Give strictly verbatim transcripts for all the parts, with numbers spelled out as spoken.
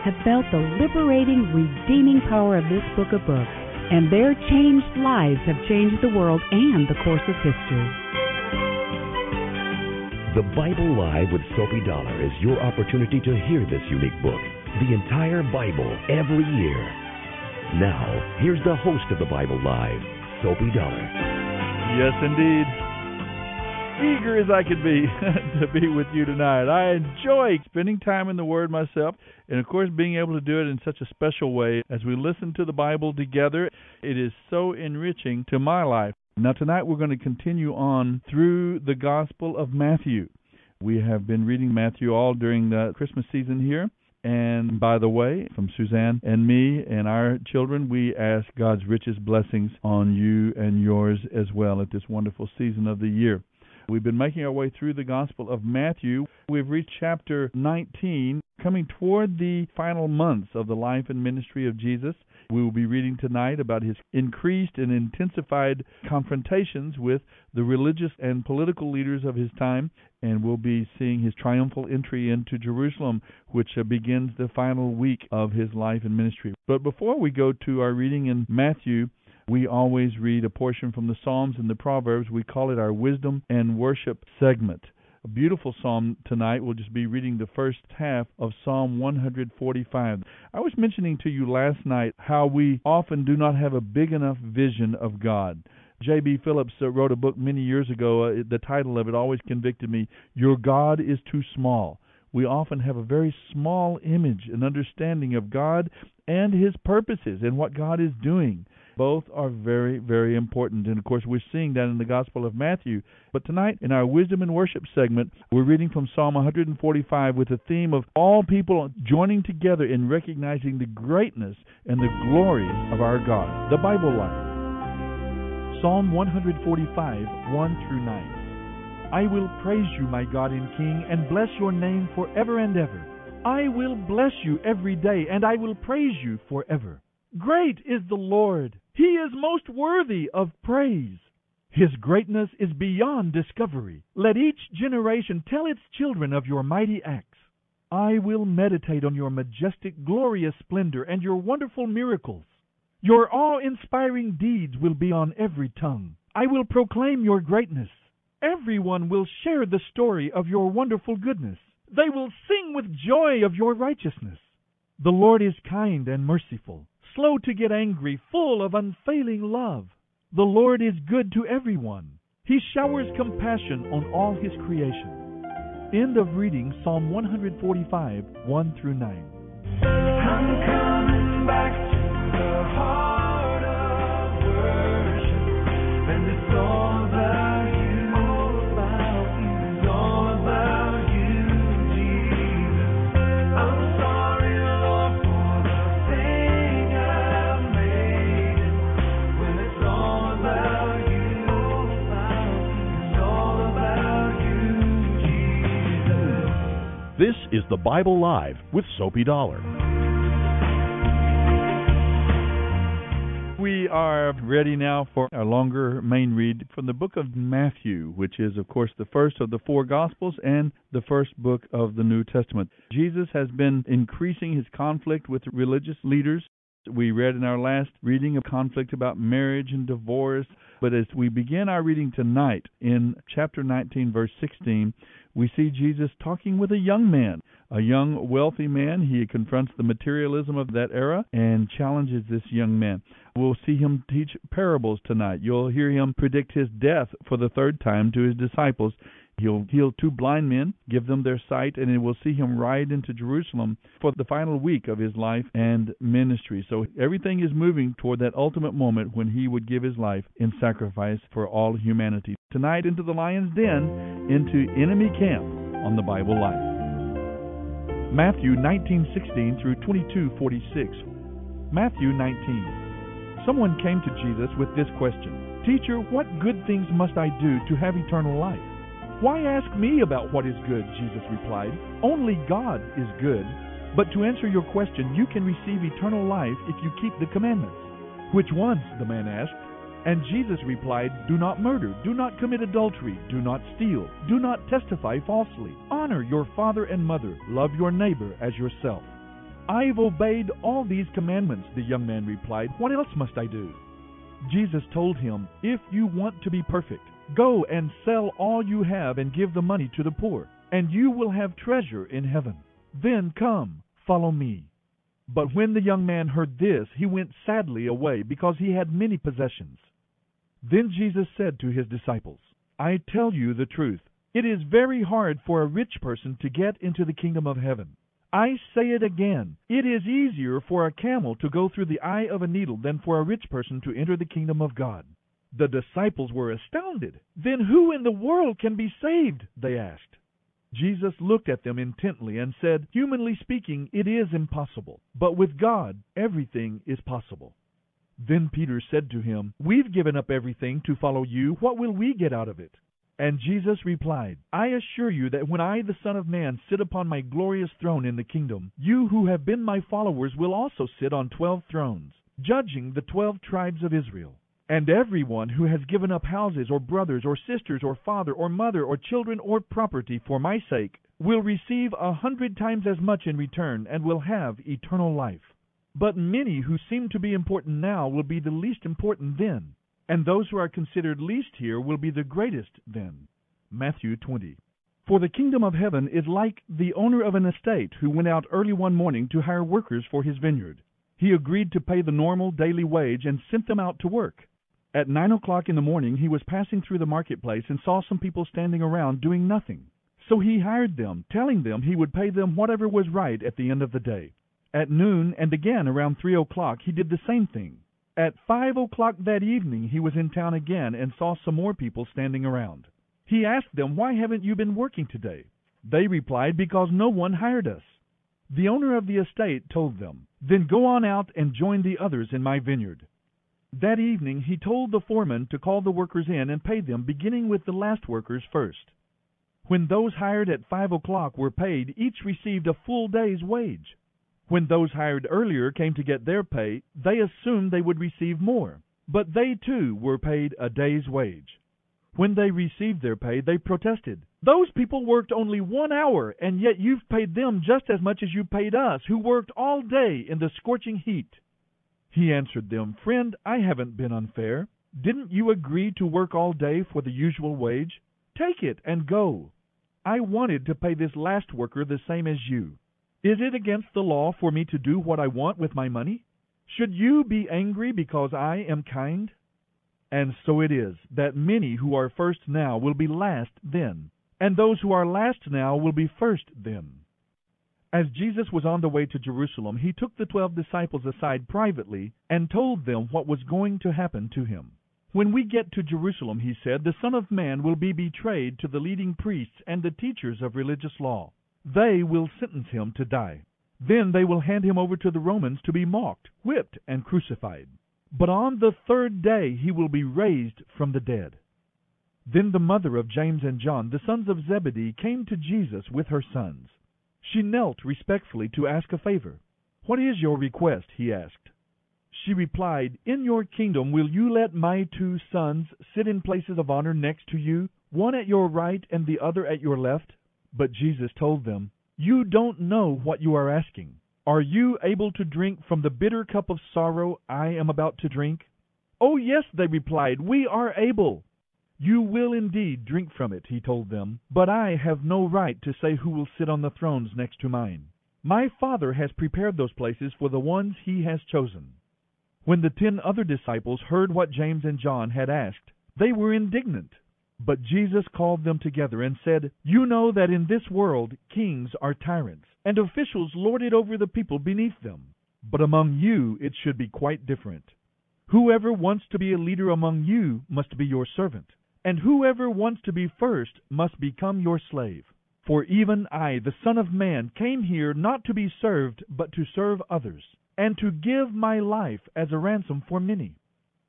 have felt the liberating, redeeming power of this book of books, and their changed lives have changed the world and the course of history. The Bible Live with Sophie Dollar is your opportunity to hear this unique book, the entire Bible, every year. Now, here's the host of the Bible Live, Sophie Dollar. Yes, indeed. Eager as I could be to be with you tonight. I enjoy spending time in the Word myself, and of course being able to do it in such a special way as we listen to the Bible together. It is so enriching to my life. Now tonight we're going to continue on through the Gospel of Matthew. We have been reading Matthew all during the Christmas season here. And by the way, from Suzanne and me and our children, we ask God's richest blessings on you and yours as well at this wonderful season of the year. We've been making our way through the Gospel of Matthew. We've reached chapter nineteen, coming toward the final months of the life and ministry of Jesus. We will be reading tonight about his increased and intensified confrontations with the religious and political leaders of his time, and we'll be seeing his triumphal entry into Jerusalem, which begins the final week of his life and ministry. But before we go to our reading in Matthew, we always read a portion from the Psalms and the Proverbs. We call it our Wisdom and Worship segment. A beautiful psalm tonight. We'll just be reading the first half of Psalm one forty-five. I was mentioning to you last night how we often do not have a big enough vision of God. J B. Phillips wrote a book many years ago. The title of it always convicted me, Your God is Too Small. We often have a very small image and understanding of God and His purposes and what God is doing. Both are very, very important. And, of course, we're seeing that in the Gospel of Matthew. But tonight, in our Wisdom and Worship segment, we're reading from Psalm one forty-five with the theme of all people joining together in recognizing the greatness and the glory of our God. The Bible Life. Psalm one forty-five, one through nine. I will praise you, my God and King, and bless your name forever and ever. I will bless you every day, and I will praise you forever. Great is the Lord. He is most worthy of praise. His greatness is beyond discovery. Let each generation tell its children of your mighty acts. I will meditate on your majestic, glorious splendor and your wonderful miracles. Your awe-inspiring deeds will be on every tongue. I will proclaim your greatness. Everyone will share the story of your wonderful goodness. They will sing with joy of your righteousness. The Lord is kind and merciful. Slow to get angry, full of unfailing love. The Lord is good to everyone. He showers compassion on all His creation. End of reading Psalm one forty-five, one through nine. I'm coming back to the heart of worship, and it's all about you, all about you, it's all about you, Jesus. I'm sorry, Lord, for the thing I've made. When it's all about you, all about you, it's all about you, Jesus. This is The Bible Live with Sophie Dollar. We are ready now for our longer main read from the book of Matthew, which is, of course, the first of the four Gospels and the first book of the New Testament. Jesus has been increasing his conflict with religious leaders. We read in our last reading a conflict about marriage and divorce, but as we begin our reading tonight in chapter nineteen, verse sixteen, we see Jesus talking with a young man, a young wealthy man. He confronts the materialism of that era and challenges this young man. We'll see him teach parables tonight. You'll hear him predict his death for the third time to his disciples. He'll heal two blind men, give them their sight, and then we'll see him ride into Jerusalem for the final week of his life and ministry. So everything is moving toward that ultimate moment when he would give his life in sacrifice for all humanity. Tonight, into the lion's den, into enemy camp on The Bible Life. Matthew nineteen sixteen through twenty-two forty-six. Matthew nineteen. Someone came to Jesus with this question, "Teacher, what good things must I do to have eternal life?" "Why ask me about what is good?" Jesus replied. "Only God is good. But to answer your question, you can receive eternal life if you keep the commandments." "Which ones?" the man asked. And Jesus replied, "Do not murder, do not commit adultery, do not steal, do not testify falsely, honor your father and mother, love your neighbor as yourself." "I've obeyed all these commandments," the young man replied. "What else must I do?" Jesus told him, "If you want to be perfect, go and sell all you have and give the money to the poor, and you will have treasure in heaven. Then come, follow me." But when the young man heard this, he went sadly away, because he had many possessions. Then Jesus said to his disciples, "I tell you the truth, it is very hard for a rich person to get into the kingdom of heaven. I say it again, it is easier for a camel to go through the eye of a needle than for a rich person to enter the kingdom of God." The disciples were astounded. "Then who in the world can be saved?" they asked. Jesus looked at them intently and said, "Humanly speaking, it is impossible, but with God, everything is possible." Then Peter said to him, "We've given up everything to follow you. What will we get out of it?" And Jesus replied, "I assure you that when I, the Son of Man, sit upon my glorious throne in the kingdom, you who have been my followers will also sit on twelve thrones, judging the twelve tribes of Israel. And everyone who has given up houses or brothers or sisters or father or mother or children or property for my sake will receive a hundred times as much in return and will have eternal life. But many who seem to be important now will be the least important then, and those who are considered least here will be the greatest then." Matthew twenty. For the kingdom of heaven is like the owner of an estate who went out early one morning to hire workers for his vineyard. He agreed to pay the normal daily wage and sent them out to work. At nine o'clock in the morning, he was passing through the marketplace and saw some people standing around doing nothing. So he hired them, telling them he would pay them whatever was right at the end of the day. At noon and again around three o'clock, he did the same thing. At five o'clock that evening, he was in town again and saw some more people standing around. He asked them, "Why haven't you been working today?" They replied, "Because no one hired us." The owner of the estate told them, "Then go on out and join the others in my vineyard." That evening he told the foreman to call the workers in and pay them, beginning with the last workers first. When those hired at five o'clock were paid, each received a full day's wage. When those hired earlier came to get their pay, they assumed they would receive more, but they too were paid a day's wage. When they received their pay, they protested, "Those people worked only one hour, and yet you've paid them just as much as you paid us, who worked all day in the scorching heat." He answered them, "Friend, I haven't been unfair. Didn't you agree to work all day for the usual wage? Take it and go. I wanted to pay this last worker the same as you. Is it against the law for me to do what I want with my money? Should you be angry because I am kind?" And so it is that many who are first now will be last then, and those who are last now will be first then. As Jesus was on the way to Jerusalem, he took the twelve disciples aside privately and told them what was going to happen to him. When we get to Jerusalem, he said, the Son of Man will be betrayed to the leading priests and the teachers of religious law. They will sentence him to die. Then they will hand him over to the Romans to be mocked, whipped, and crucified. But on the third day he will be raised from the dead. Then the mother of James and John, the sons of Zebedee, came to Jesus with her sons. She knelt respectfully to ask a favor. "What is your request?" he asked. She replied, "In your kingdom will you let my two sons sit in places of honor next to you, one at your right and the other at your left?" But Jesus told them, "You don't know what you are asking. Are you able to drink from the bitter cup of sorrow I am about to drink?" "Oh, yes," they replied, "we are able." "You will indeed drink from it," he told them, "but I have no right to say who will sit on the thrones next to mine. My Father has prepared those places for the ones he has chosen." When the ten other disciples heard what James and John had asked, they were indignant. But Jesus called them together and said, "You know that in this world kings are tyrants, and officials lord it over the people beneath them. But among you it should be quite different. Whoever wants to be a leader among you must be your servant. And whoever wants to be first must become your slave. For even I, the Son of Man, came here not to be served, but to serve others, and to give my life as a ransom for many."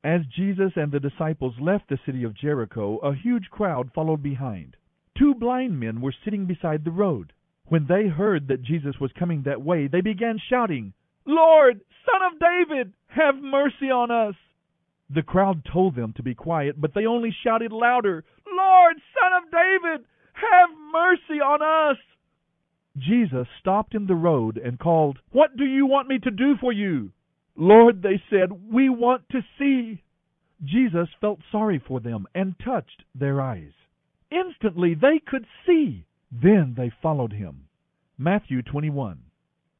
As Jesus and the disciples left the city of Jericho, a huge crowd followed behind. Two blind men were sitting beside the road. When they heard that Jesus was coming that way, they began shouting, "Lord, Son of David, have mercy on us!" The crowd told them to be quiet, but they only shouted louder, "Lord, Son of David, have mercy on us!" Jesus stopped in the road and called, "What do you want me to do for you?" "Lord," they said, "we want to see." Jesus felt sorry for them and touched their eyes. Instantly they could see. Then they followed him. Matthew twenty-one.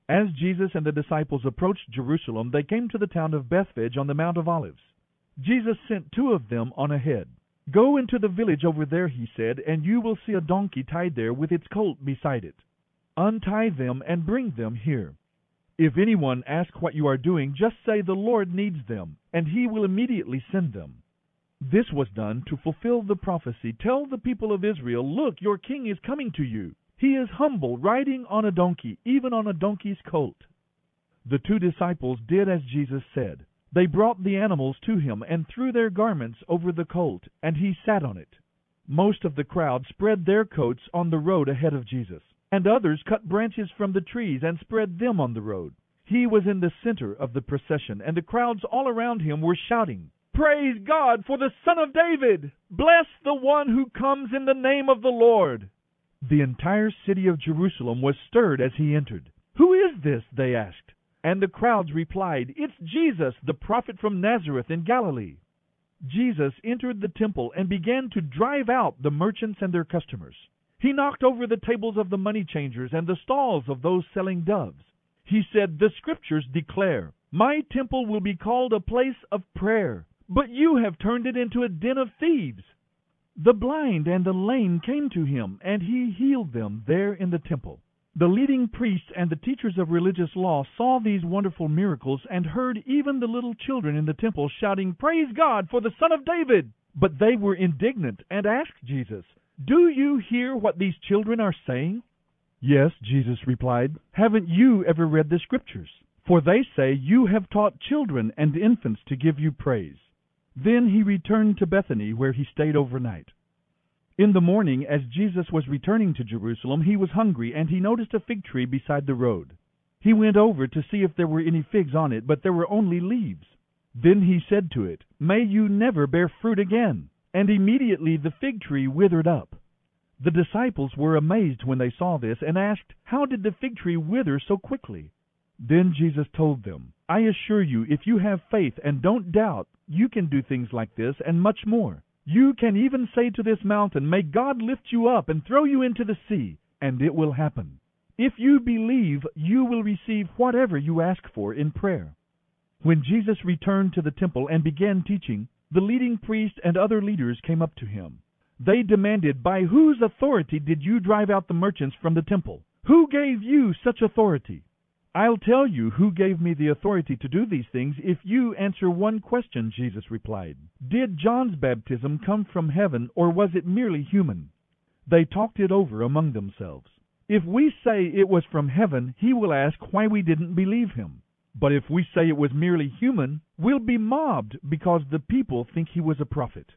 As Jesus and the disciples approached Jerusalem, they came to the town of Bethphage on the Mount of Olives. Jesus sent two of them on ahead. "Go into the village over there," he said, "and you will see a donkey tied there with its colt beside it. Untie them and bring them here. If anyone asks what you are doing, just say the Lord needs them, and he will immediately send them." This was done to fulfill the prophecy. "Tell the people of Israel, look, your king is coming to you. He is humble, riding on a donkey, even on a donkey's colt." The two disciples did as Jesus said. They brought the animals to him and threw their garments over the colt, and he sat on it. Most of the crowd spread their coats on the road ahead of Jesus, and others cut branches from the trees and spread them on the road. He was in the center of the procession, and the crowds all around him were shouting, "Praise God for the Son of David! Bless the one who comes in the name of the Lord!" The entire city of Jerusalem was stirred as he entered. "Who is this?" they asked. And the crowds replied, "It's Jesus, the prophet from Nazareth in Galilee." Jesus entered the temple and began to drive out the merchants and their customers. He knocked over the tables of the money changers and the stalls of those selling doves. He said, "The scriptures declare, 'My temple will be called a place of prayer, but you have turned it into a den of thieves.'" The blind and the lame came to him, and he healed them there in the temple. The leading priests and the teachers of religious law saw these wonderful miracles and heard even the little children in the temple shouting, "Praise God for the Son of David!" But they were indignant and asked Jesus, "Do you hear what these children are saying?" "Yes," Jesus replied. "Haven't you ever read the scriptures? For they say you have taught children and infants to give you praise." Then he returned to Bethany, where he stayed overnight. In the morning, as Jesus was returning to Jerusalem, he was hungry, and he noticed a fig tree beside the road. He went over to see if there were any figs on it, but there were only leaves. Then he said to it, "May you never bear fruit again!" And immediately the fig tree withered up. The disciples were amazed when they saw this and asked, "How did the fig tree wither so quickly?" Then Jesus told them, "I assure you, if you have faith and don't doubt, you can do things like this and much more. You can even say to this mountain, 'May God lift you up and throw you into the sea,' and it will happen. If you believe, you will receive whatever you ask for in prayer." When Jesus returned to the temple and began teaching, the leading priests and other leaders came up to him. They demanded, by whose authority did you drive out the merchants from the temple? Who gave you such authority? I'll tell you who gave me the authority to do these things if you answer one question, Jesus replied. Did John's baptism come from heaven, or was it merely human? They talked it over among themselves. If we say it was from heaven, he will ask why we didn't believe him. But if we say it was merely human, we'll be mobbed because the people think he was a prophet.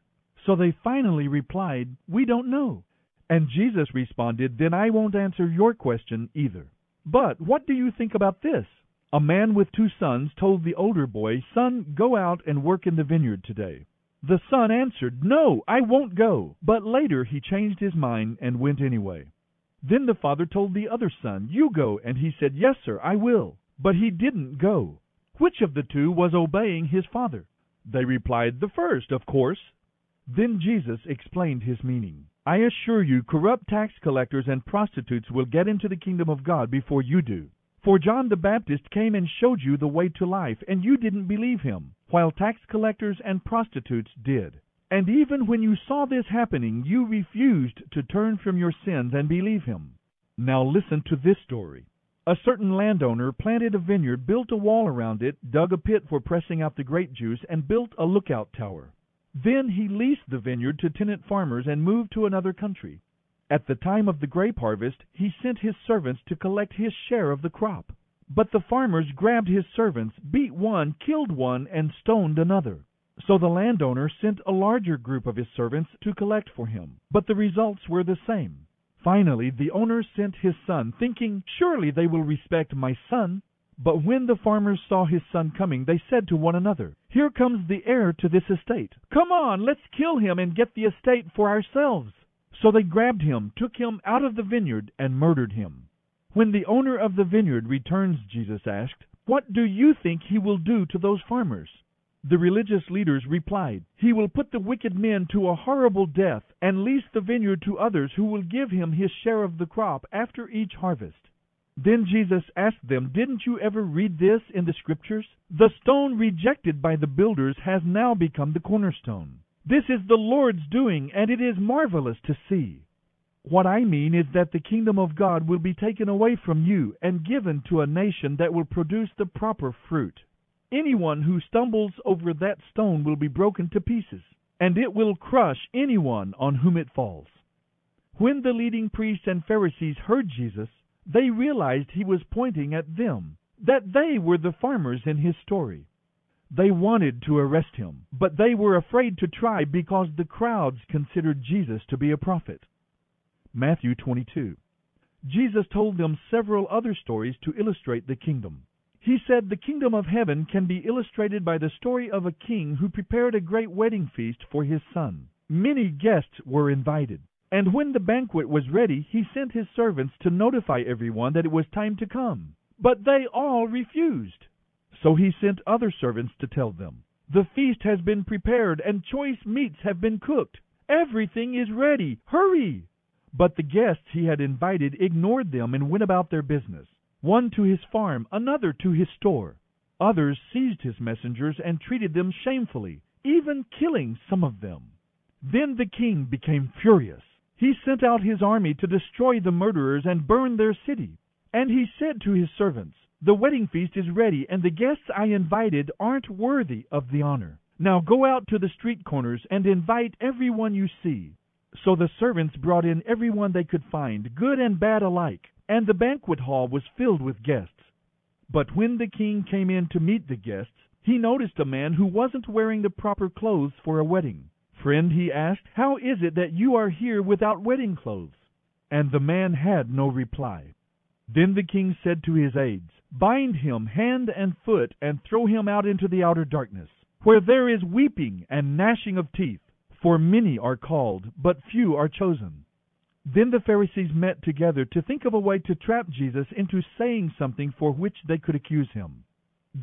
So they finally replied, we don't know. And Jesus responded, then I won't answer your question either. But what do you think about this? A man with two sons told the older boy, son, go out and work in the vineyard today. The son answered, no, I won't go. But later he changed his mind and went anyway. Then the father told the other son, you go. And he said, yes, sir, I will. But he didn't go. Which of the two was obeying his father? They replied, the first, of course. Then Jesus explained his meaning. I assure you, corrupt tax collectors and prostitutes will get into the kingdom of God before you do. For John the Baptist came and showed you the way to life, and you didn't believe him, while tax collectors and prostitutes did. And even when you saw this happening, you refused to turn from your sins and believe him. Now listen to this story. A certain landowner planted a vineyard, built a wall around it, dug a pit for pressing out the grape juice, and built a lookout tower. Then he leased the vineyard to tenant farmers and moved to another country. At the time of the grape harvest, he sent his servants to collect his share of the crop. But the farmers grabbed his servants, beat one, killed one, and stoned another. So the landowner sent a larger group of his servants to collect for him, but the results were the same. Finally, the owner sent his son, thinking, surely they will respect my son. But when the farmers saw his son coming, they said to one another, here comes the heir to this estate. Come on, let's kill him and get the estate for ourselves. So they grabbed him, took him out of the vineyard, and murdered him. When the owner of the vineyard returns, Jesus asked, what do you think he will do to those farmers? The religious leaders replied, he will put the wicked men to a horrible death and lease the vineyard to others who will give him his share of the crop after each harvest. Then Jesus asked them, didn't you ever read this in the Scriptures? The stone rejected by the builders has now become the cornerstone. This is the Lord's doing, and it is marvelous to see. What I mean is that the kingdom of God will be taken away from you and given to a nation that will produce the proper fruit. Anyone who stumbles over that stone will be broken to pieces, and it will crush anyone on whom it falls. When the leading priests and Pharisees heard Jesus, they realized he was pointing at them, that they were the farmers in his story. They wanted to arrest him, but they were afraid to try because the crowds considered Jesus to be a prophet. Matthew twenty-two. Jesus told them several other stories to illustrate the kingdom. He said the kingdom of heaven can be illustrated by the story of a king who prepared a great wedding feast for his son. Many guests were invited. And when the banquet was ready, he sent his servants to notify everyone that it was time to come. But they all refused. So he sent other servants to tell them, the feast has been prepared and choice meats have been cooked. Everything is ready. Hurry! But the guests he had invited ignored them and went about their business. One to his farm, another to his store. Others seized his messengers and treated them shamefully, even killing some of them. Then the king became furious. He sent out his army to destroy the murderers and burn their city. And he said to his servants, the wedding feast is ready, and the guests I invited aren't worthy of the honor. Now go out to the street corners and invite everyone you see. So the servants brought in everyone they could find, good and bad alike, and the banquet hall was filled with guests. But when the king came in to meet the guests, he noticed a man who wasn't wearing the proper clothes for a wedding. Friend, he asked, how is it that you are here without wedding clothes? And the man had no reply. Then the king said to his aides, bind him hand and foot and throw him out into the outer darkness, where there is weeping and gnashing of teeth, for many are called, but few are chosen. Then the Pharisees met together to think of a way to trap Jesus into saying something for which they could accuse him.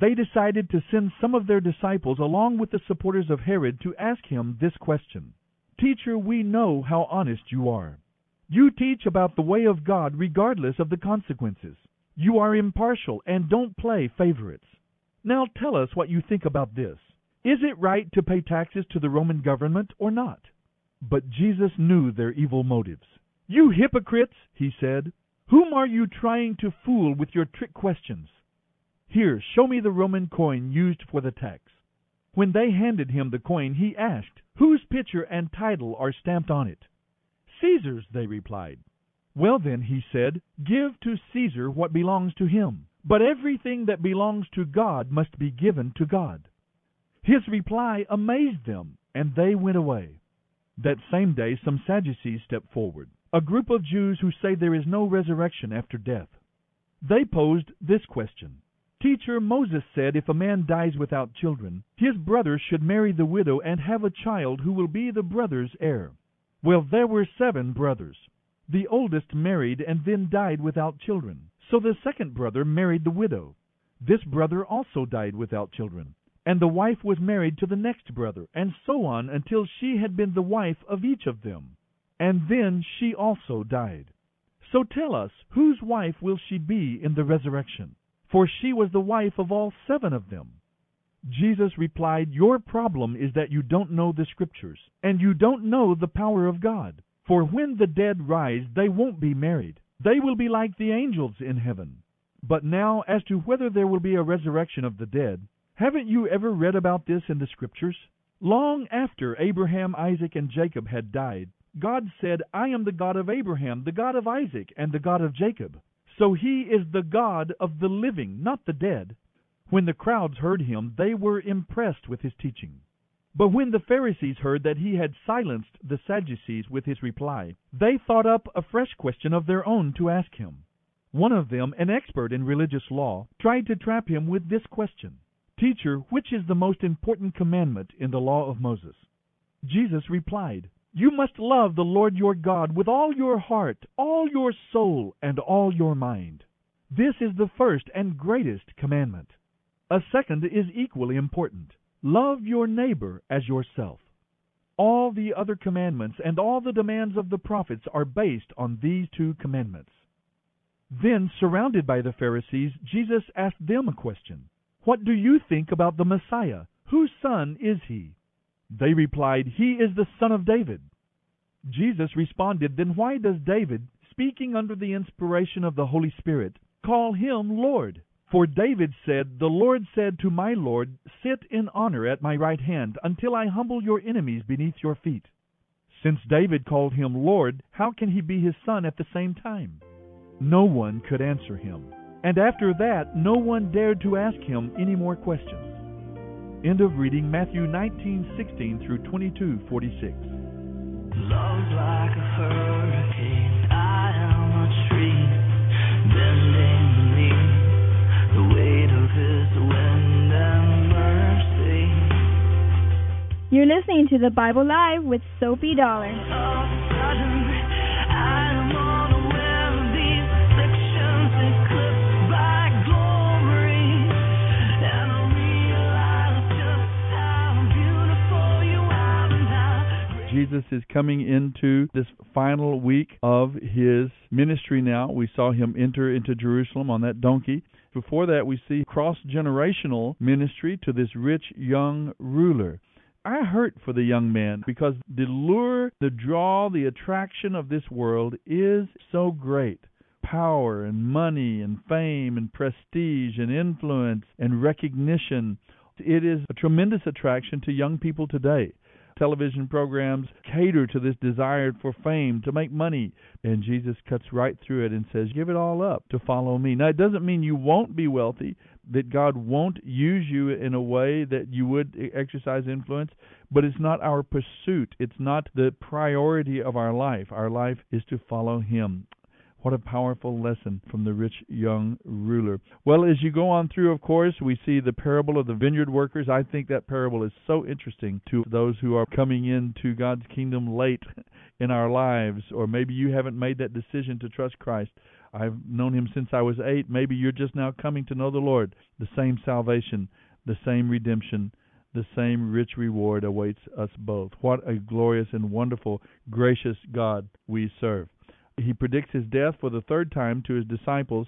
They decided to send some of their disciples along with the supporters of Herod to ask him this question. Teacher, we know how honest you are. You teach about the way of God regardless of the consequences. You are impartial and don't play favorites. Now tell us what you think about this. Is it right to pay taxes to the Roman government or not? But Jesus knew their evil motives. "You hypocrites," he said, "whom are you trying to fool with your trick questions? Here, show me the Roman coin used for the tax." When they handed him the coin, he asked, "Whose picture and title are stamped on it?" "Caesar's," they replied. "Well then," he said, "give to Caesar what belongs to him, but everything that belongs to God must be given to God." His reply amazed them, and they went away. That same day some Sadducees stepped forward, a group of Jews who say there is no resurrection after death. They posed this question: "Teacher, Moses said if a man dies without children, his brother should marry the widow and have a child who will be the brother's heir. Well, there were seven brothers. The oldest married and then died without children. So the second brother married the widow. This brother also died without children. And the wife was married to the next brother, and so on until she had been the wife of each of them. And then she also died. So tell us, whose wife will she be in the resurrection? For she was the wife of all seven of them." Jesus replied, "Your problem is that you don't know the Scriptures, and you don't know the power of God. For when the dead rise, they won't be married. They will be like the angels in heaven. But now, as to whether there will be a resurrection of the dead, haven't you ever read about this in the Scriptures? Long after Abraham, Isaac, and Jacob had died, God said, 'I am the God of Abraham, the God of Isaac, and the God of Jacob.' So he is the God of the living, not the dead." When the crowds heard him, they were impressed with his teaching. But when the Pharisees heard that he had silenced the Sadducees with his reply, they thought up a fresh question of their own to ask him. One of them, an expert in religious law, tried to trap him with this question: "Teacher, which is the most important commandment in the law of Moses?" Jesus replied, "You must love the Lord your God with all your heart, all your soul, and all your mind. This is the first and greatest commandment. A second is equally important: love your neighbor as yourself. All the other commandments and all the demands of the prophets are based on these two commandments." Then, surrounded by the Pharisees, Jesus asked them a question: "What do you think about the Messiah? Whose son is he?" They replied, "He is the son of David." Jesus responded, "Then why does David, speaking under the inspiration of the Holy Spirit, call him Lord? For David said, 'The Lord said to my Lord, sit in honor at my right hand until I humble your enemies beneath your feet.' Since David called him Lord, how can he be his son at the same time?" No one could answer him. And after that, no one dared to ask him any more questions. End of reading Matthew nineteen sixteen through twenty-two forty-six. Love like a hurricane, I am a tree, bending the knee, the weight of his wind and mercy. You're listening to The Bible Live with Sophie Dollar. All of a sudden, I am unaware of these sections eclipsed by glory. And I Jesus is coming into this final week of his ministry now. We saw him enter into Jerusalem on that donkey. Before that, we see cross-generational ministry to this rich young ruler. I hurt for the young man because the lure, the draw, the attraction of this world is so great. Power and money and fame and prestige and influence and recognition. It is a tremendous attraction to young people today. Television programs cater to this desire for fame, to make money. And Jesus cuts right through it and says, give it all up to follow me. Now, it doesn't mean you won't be wealthy, that God won't use you in a way that you would exercise influence, but it's not our pursuit. It's not the priority of our life. Our life is to follow him. What a powerful lesson from the rich young ruler. Well, as you go on through, of course, we see the parable of the vineyard workers. I think that parable is so interesting to those who are coming into God's kingdom late in our lives, or maybe you haven't made that decision to trust Christ. I've known him since I was eight. Maybe you're just now coming to know the Lord. The same salvation, the same redemption, the same rich reward awaits us both. What a glorious and wonderful, gracious God we serve. He predicts his death for the third time to his disciples.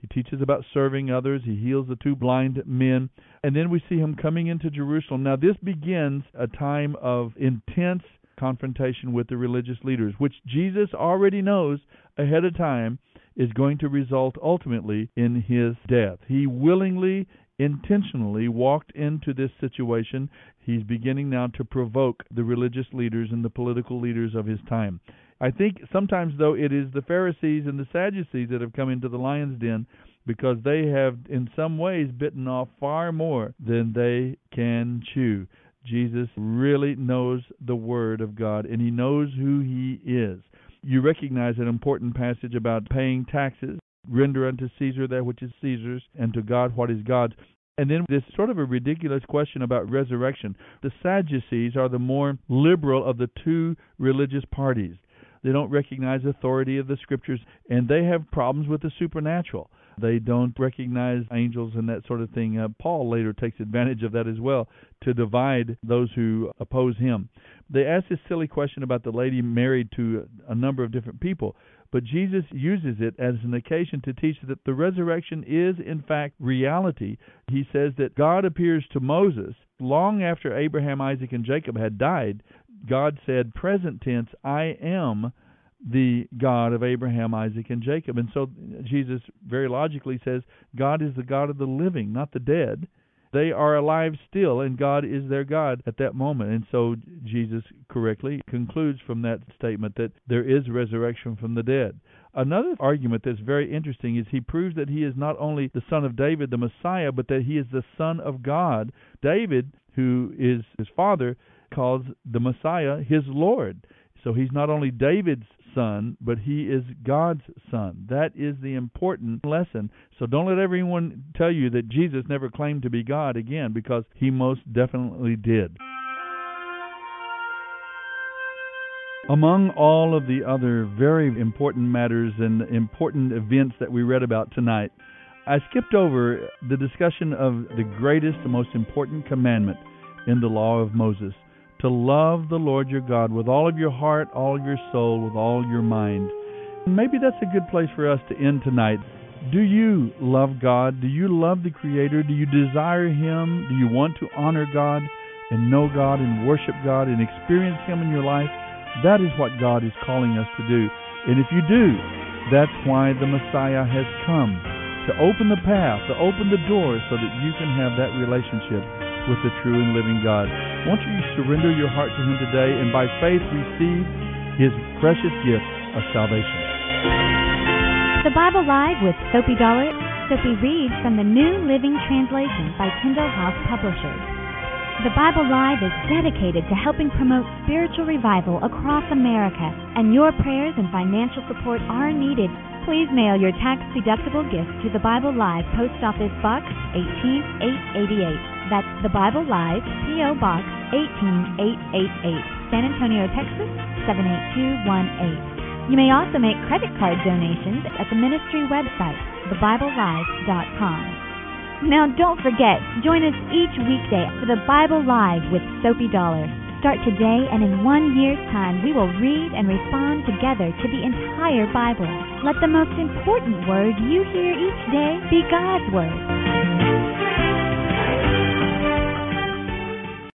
He teaches about serving others. He heals the two blind men. And then we see him coming into Jerusalem. Now, this begins a time of intense confrontation with the religious leaders, which Jesus already knows ahead of time is going to result ultimately in his death. He willingly, intentionally walked into this situation. He's beginning now to provoke the religious leaders and the political leaders of his time. I think sometimes, though, it is the Pharisees and the Sadducees that have come into the lion's den, because they have in some ways bitten off far more than they can chew. Jesus really knows the Word of God, and he knows who he is. You recognize an important passage about paying taxes. Render unto Caesar that which is Caesar's, and to God what is God's. And then this sort of a ridiculous question about resurrection. The Sadducees are the more liberal of the two religious parties. They don't recognize authority of the Scriptures, and they have problems with the supernatural. They don't recognize angels and that sort of thing. Uh, Paul later takes advantage of that as well to divide those who oppose him. They ask this silly question about the lady married to a number of different people, but Jesus uses it as an occasion to teach that the resurrection is, in fact, reality. He says that God appears to Moses long after Abraham, Isaac, and Jacob had died. God said, present tense, I am the God of Abraham, Isaac, and Jacob. And so Jesus very logically says, God is the God of the living, not the dead. They are alive still, and God is their God at that moment. And so Jesus correctly concludes from that statement that there is resurrection from the dead. Another argument that's very interesting is he proves that he is not only the son of David, the Messiah, but that he is the son of God. David, who is his father, calls the Messiah his Lord. So he's not only David's son, but he is God's son. That is the important lesson. So don't let everyone tell you that Jesus never claimed to be God again, because he most definitely did. Among all of the other very important matters and important events that we read about tonight, I skipped over the discussion of the greatest, the most important commandment in the law of Moses. To love the Lord your God with all of your heart, all of your soul, with all your mind. Maybe that's a good place for us to end tonight. Do you love God? Do you love the Creator? Do you desire Him? Do you want to honor God and know God and worship God and experience Him in your life? That is what God is calling us to do. And if you do, that's why the Messiah has come, to open the path, to open the door so that you can have that relationship with the true and living God. Won't you surrender your heart to Him today and by faith receive His precious gift of salvation? The Bible Live with Sophie Dollar. Sophie reads from the New Living Translation by Tyndale House Publishers. The Bible Live is dedicated to helping promote spiritual revival across America, and your prayers and financial support are needed. Please mail your tax-deductible gift to the Bible Live Post Office Box one eight eight eight eight. That's The Bible Live, P O. Box one eight eight eight eight, San Antonio, Texas, seven eight two one eight. You may also make credit card donations at the ministry website, the bible live dot com. Now, don't forget, join us each weekday for The Bible Live with Sophie Dollar. Start today, and in one year's time, we will read and respond together to the entire Bible. Let the most important word you hear each day be God's Word.